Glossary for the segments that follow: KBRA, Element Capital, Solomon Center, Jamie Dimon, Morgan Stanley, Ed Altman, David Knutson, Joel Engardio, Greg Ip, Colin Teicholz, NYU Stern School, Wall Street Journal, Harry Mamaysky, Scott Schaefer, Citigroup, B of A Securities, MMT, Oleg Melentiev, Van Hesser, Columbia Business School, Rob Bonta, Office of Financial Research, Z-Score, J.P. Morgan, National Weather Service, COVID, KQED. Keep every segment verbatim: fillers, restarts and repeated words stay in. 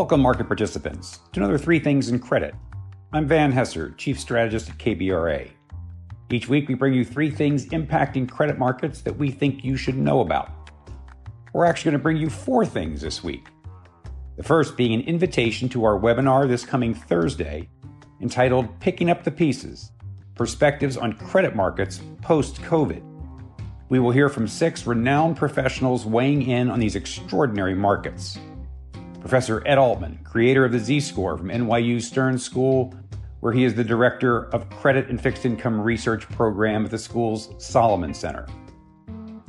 Welcome, market participants, to another Three Things in Credit. I'm Van Hesser, Chief Strategist at K B R A. Each week, we bring you three things impacting credit markets that we think you should know about. We're actually going to bring you four things this week. The first being an invitation to our webinar this coming Thursday, entitled Picking Up the Pieces, Perspectives on Credit Markets Post-COVID. We will hear from six renowned professionals weighing in on these extraordinary markets. Professor Ed Altman, creator of the Z-Score from N Y U Stern School, where he is the director of Credit and Fixed Income Research Program at the school's Solomon Center.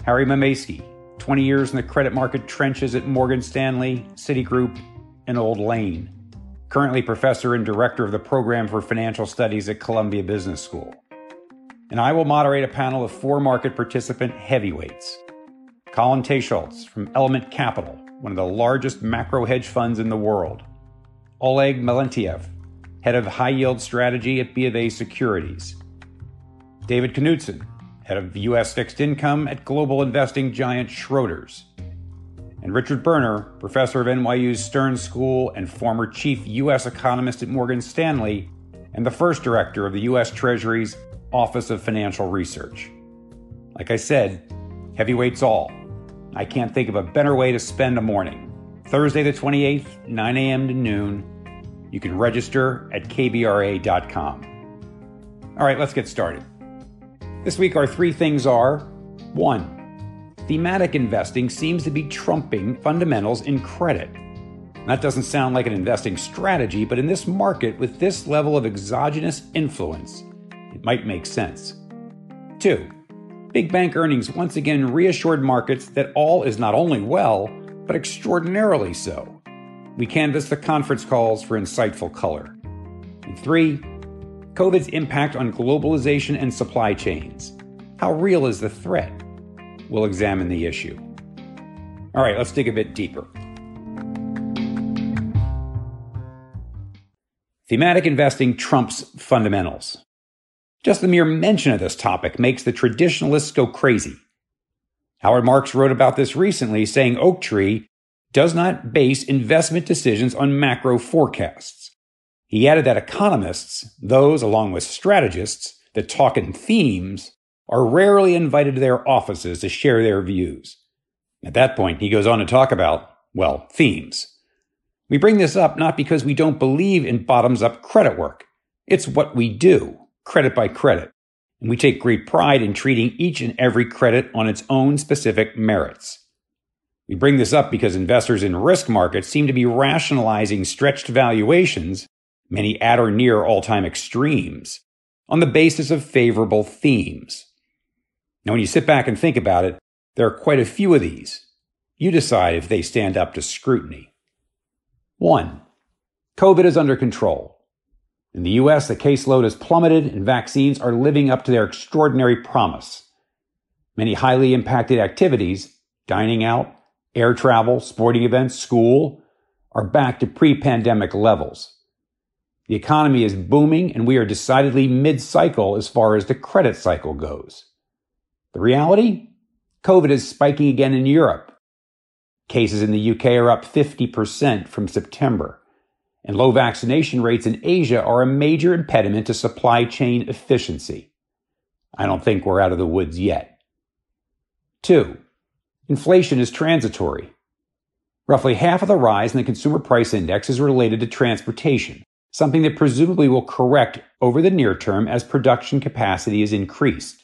Harry Mamaysky, twenty years in the credit market trenches at Morgan Stanley, Citigroup, and Old Lane. Currently professor and director of the Program for Financial Studies at Columbia Business School. And I will moderate a panel of four market participant heavyweights. Colin Teicholz from Element Capital, one of the largest macro hedge funds in the world. Oleg Melentiev, head of high yield strategy at B of A Securities. David Knutson, head of U S fixed income at global investing giant Schroders. And Richard Berner, professor of N Y U's Stern School and former chief U S economist at Morgan Stanley, and the first director of the U S Treasury's Office of Financial Research. Like I said, heavyweights all. I can't think of a better way to spend a morning. Thursday the twenty-eighth, nine a.m. to noon. You can register at K B R A dot com. All right, let's get started. This week, our three things are, one, thematic investing seems to be trumping fundamentals in credit. That doesn't sound like an investing strategy, but in this market with this level of exogenous influence, it might make sense. Two, big bank earnings once again reassured markets that all is not only well, but extraordinarily so. We canvassed the conference calls for insightful color. And three, COVID's impact on globalization and supply chains. How real is the threat? We'll examine the issue. All right, let's dig a bit deeper. Thematic investing trumps fundamentals. Just the mere mention of this topic makes the traditionalists go crazy. Howard Marks wrote about this recently, saying Oak Tree does not base investment decisions on macro forecasts. He added that economists, those along with strategists that talk in themes, are rarely invited to their offices to share their views. At that point, he goes on to talk about, well, themes. We bring this up not because we don't believe in bottoms-up credit work. It's what we do, credit by credit, and we take great pride in treating each and every credit on its own specific merits. We bring this up because investors in risk markets seem to be rationalizing stretched valuations, many at or near all-time extremes, on the basis of favorable themes. Now, when you sit back and think about it, there are quite a few of these. You decide if they stand up to scrutiny. One, COVID is under control. In the U S, the caseload has plummeted and vaccines are living up to their extraordinary promise. Many highly impacted activities, dining out, air travel, sporting events, school, are back to pre-pandemic levels. The economy is booming and we are decidedly mid-cycle as far as the credit cycle goes. The reality? COVID is spiking again in Europe. Cases in the U K are up fifty percent from September, and low vaccination rates in Asia are a major impediment to supply chain efficiency. I don't think we're out of the woods yet. Two, inflation is transitory. Roughly half of the rise in the consumer price index is related to transportation, something that presumably will correct over the near term as production capacity is increased.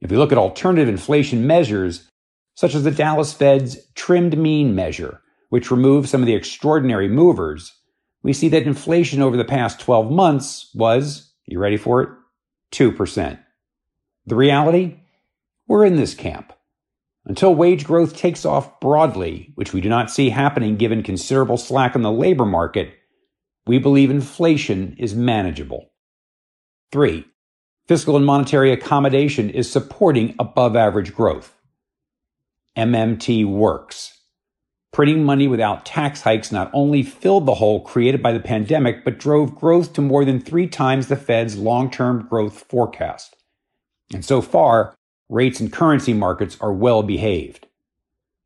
If you look at alternative inflation measures, such as the Dallas Fed's trimmed mean measure, which removes some of the extraordinary movers, we see that inflation over the past twelve months was, you ready for it, two percent. The reality? We're in this camp. Until wage growth takes off broadly, which we do not see happening given considerable slack in the labor market, we believe inflation is manageable. Three. Fiscal and monetary accommodation is supporting above-average growth. M M T works. Printing money without tax hikes not only filled the hole created by the pandemic, but drove growth to more than three times the Fed's long-term growth forecast. And so far, rates and currency markets are well behaved.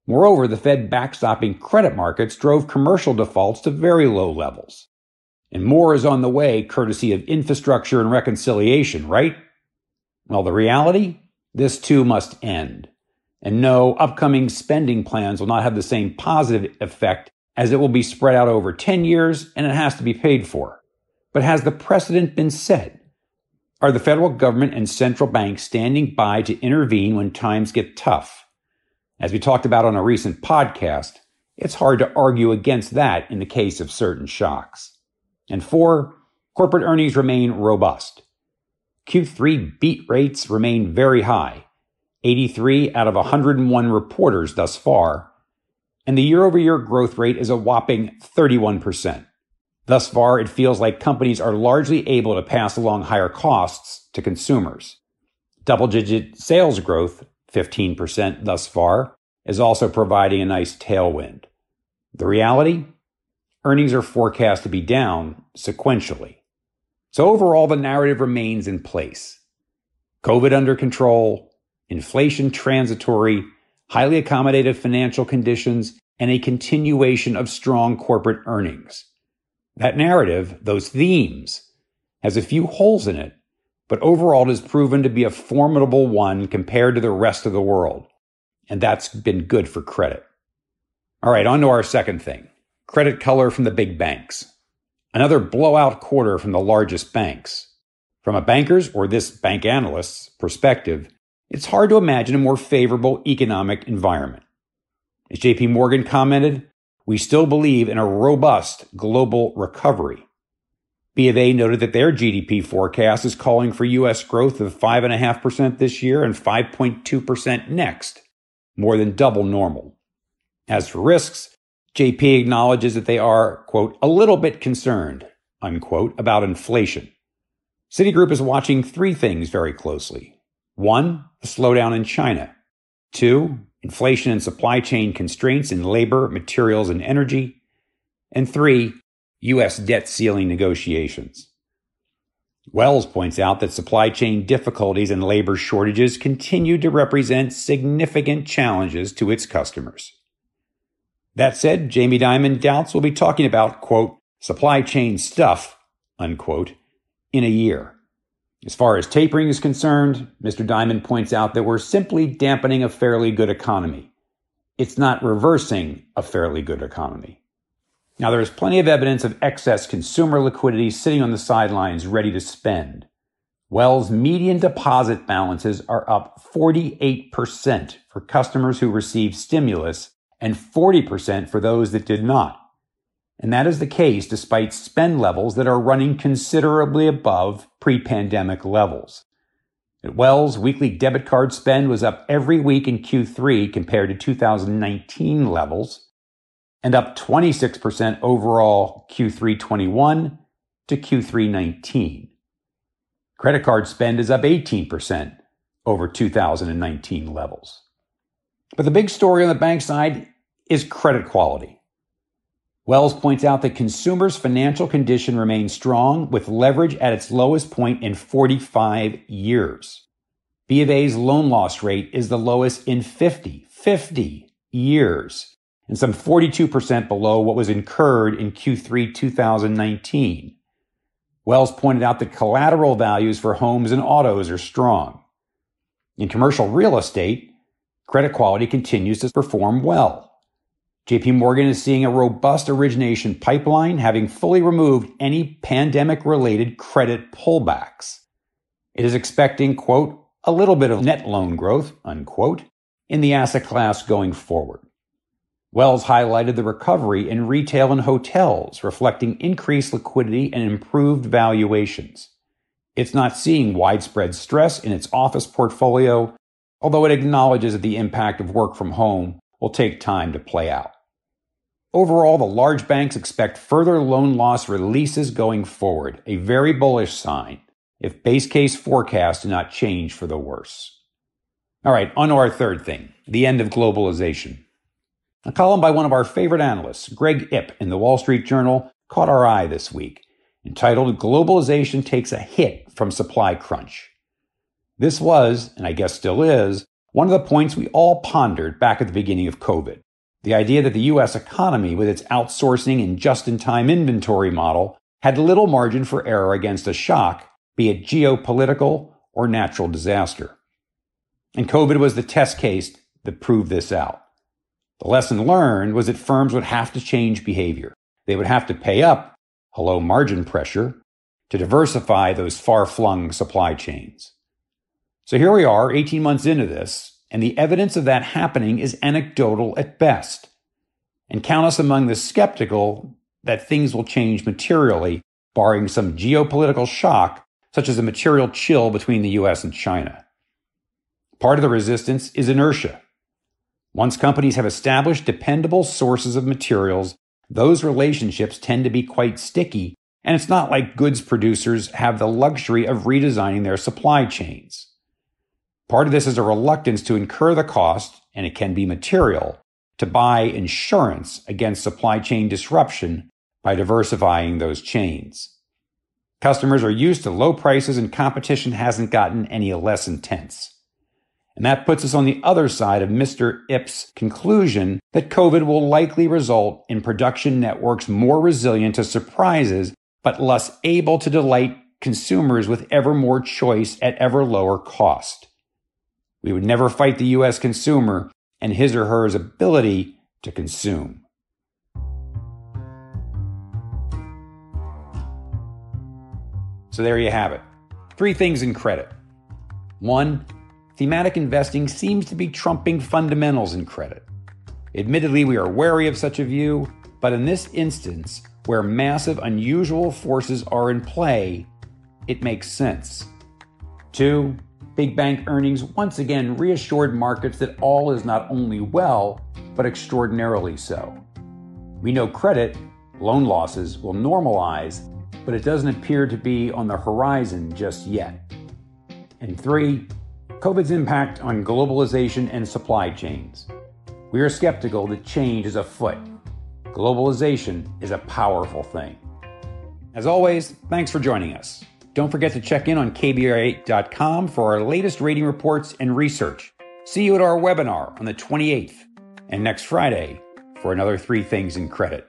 Moreover, the Fed backstopping credit markets drove commercial defaults to very low levels. And more is on the way, courtesy of infrastructure and reconciliation, right? Well, the reality? This too must end. And no, upcoming spending plans will not have the same positive effect, as it will be spread out over ten years and it has to be paid for. But has the precedent been set? Are the federal government and central banks standing by to intervene when times get tough? As we talked about on a recent podcast, it's hard to argue against that in the case of certain shocks. And four, corporate earnings remain robust. Q three beat rates remain very high, eighty-three out of one hundred one reporters thus far, and the year-over-year growth rate is a whopping thirty-one percent. Thus far, it feels like companies are largely able to pass along higher costs to consumers. Double-digit sales growth, fifteen percent thus far, is also providing a nice tailwind. The reality? Earnings are forecast to be down sequentially. So overall, the narrative remains in place. COVID under control, inflation transitory, highly accommodative financial conditions, and a continuation of strong corporate earnings. That narrative, those themes, has a few holes in it, but overall it has proven to be a formidable one compared to the rest of the world. And that's been good for credit. All right, on to our second thing. Credit color from the big banks. Another blowout quarter from the largest banks. From a banker's or this bank analyst's perspective, it's hard to imagine a more favorable economic environment. As J P. Morgan commented, we still believe in a robust global recovery. B of A noted that their G D P forecast is calling for U S growth of five point five percent this year and five point two percent next, more than double normal. As for risks, J P acknowledges that they are, quote, a little bit concerned, unquote, about inflation. Citigroup is watching three things very closely. One, the slowdown in China. Two, inflation and supply chain constraints in labor, materials, and energy. And three, U S debt ceiling negotiations. Wells points out that supply chain difficulties and labor shortages continue to represent significant challenges to its customers. That said, Jamie Dimon doubts we'll be talking about, quote, supply chain stuff, unquote, in a year. As far as tapering is concerned, Mister Dimon points out that we're simply dampening a fairly good economy. It's not reversing a fairly good economy. Now, there is plenty of evidence of excess consumer liquidity sitting on the sidelines ready to spend. Wells' median deposit balances are up forty-eight percent for customers who received stimulus and forty percent for those that did not. And that is the case despite spend levels that are running considerably above pre-pandemic levels. At Wells, weekly debit card spend was up every week in Q three compared to two thousand nineteen levels, and up twenty-six percent overall Q three twenty-one to Q three nineteen. Credit card spend is up eighteen percent over two thousand nineteen levels. But the big story on the bank side is credit quality. Wells points out that consumers' financial condition remains strong, with leverage at its lowest point in forty-five years. B of A's loan loss rate is the lowest in fifty years, and some forty-two percent below what was incurred in Q three twenty nineteen. Wells pointed out that collateral values for homes and autos are strong. In commercial real estate, credit quality continues to perform well. J P. Morgan is seeing a robust origination pipeline, having fully removed any pandemic-related credit pullbacks. It is expecting, quote, a little bit of net loan growth, unquote, in the asset class going forward. Wells highlighted the recovery in retail and hotels, reflecting increased liquidity and improved valuations. It's not seeing widespread stress in its office portfolio, although it acknowledges that the impact of work from home will take time to play out. Overall, the large banks expect further loan loss releases going forward, a very bullish sign if base case forecasts do not change for the worse. All right, on to our third thing, the end of globalization. A column by one of our favorite analysts, Greg Ip, in the Wall Street Journal, caught our eye this week, entitled Globalization Takes a Hit from Supply Crunch. This was, and I guess still is, One of the points we all pondered back at the beginning of COVID, the idea that the U S economy, with its outsourcing and just-in-time inventory model, had little margin for error against a shock, be it geopolitical or natural disaster. And COVID was the test case that proved this out. The lesson learned was that firms would have to change behavior. They would have to pay up, hello margin pressure, to diversify those far-flung supply chains. So here we are, eighteen months into this, and the evidence of that happening is anecdotal at best. And count us among the skeptical that things will change materially, barring some geopolitical shock, such as a material chill between the U S and China. Part of the resistance is inertia. Once companies have established dependable sources of materials, those relationships tend to be quite sticky, and it's not like goods producers have the luxury of redesigning their supply chains. Part of this is a reluctance to incur the cost, and it can be material, to buy insurance against supply chain disruption by diversifying those chains. Customers are used to low prices and competition hasn't gotten any less intense. And that puts us on the other side of Mister Ip's conclusion that COVID will likely result in production networks more resilient to surprises, but less able to delight consumers with ever more choice at ever lower cost. We would never fight the U S consumer and his or her ability to consume. So there you have it. Three things in credit. One, thematic investing seems to be trumping fundamentals in credit. Admittedly, we are wary of such a view, but in this instance, where massive unusual forces are in play, it makes sense. Two, big bank earnings once again reassured markets that all is not only well, but extraordinarily so. We know credit, loan losses will normalize, but it doesn't appear to be on the horizon just yet. And three, COVID's impact on globalization and supply chains. We are skeptical that change is afoot. Globalization is a powerful thing. As always, thanks for joining us. Don't forget to check in on K B R A dot com for our latest rating reports and research. See you at our webinar on the twenty-eighth and next Friday for another Three Things in Credit.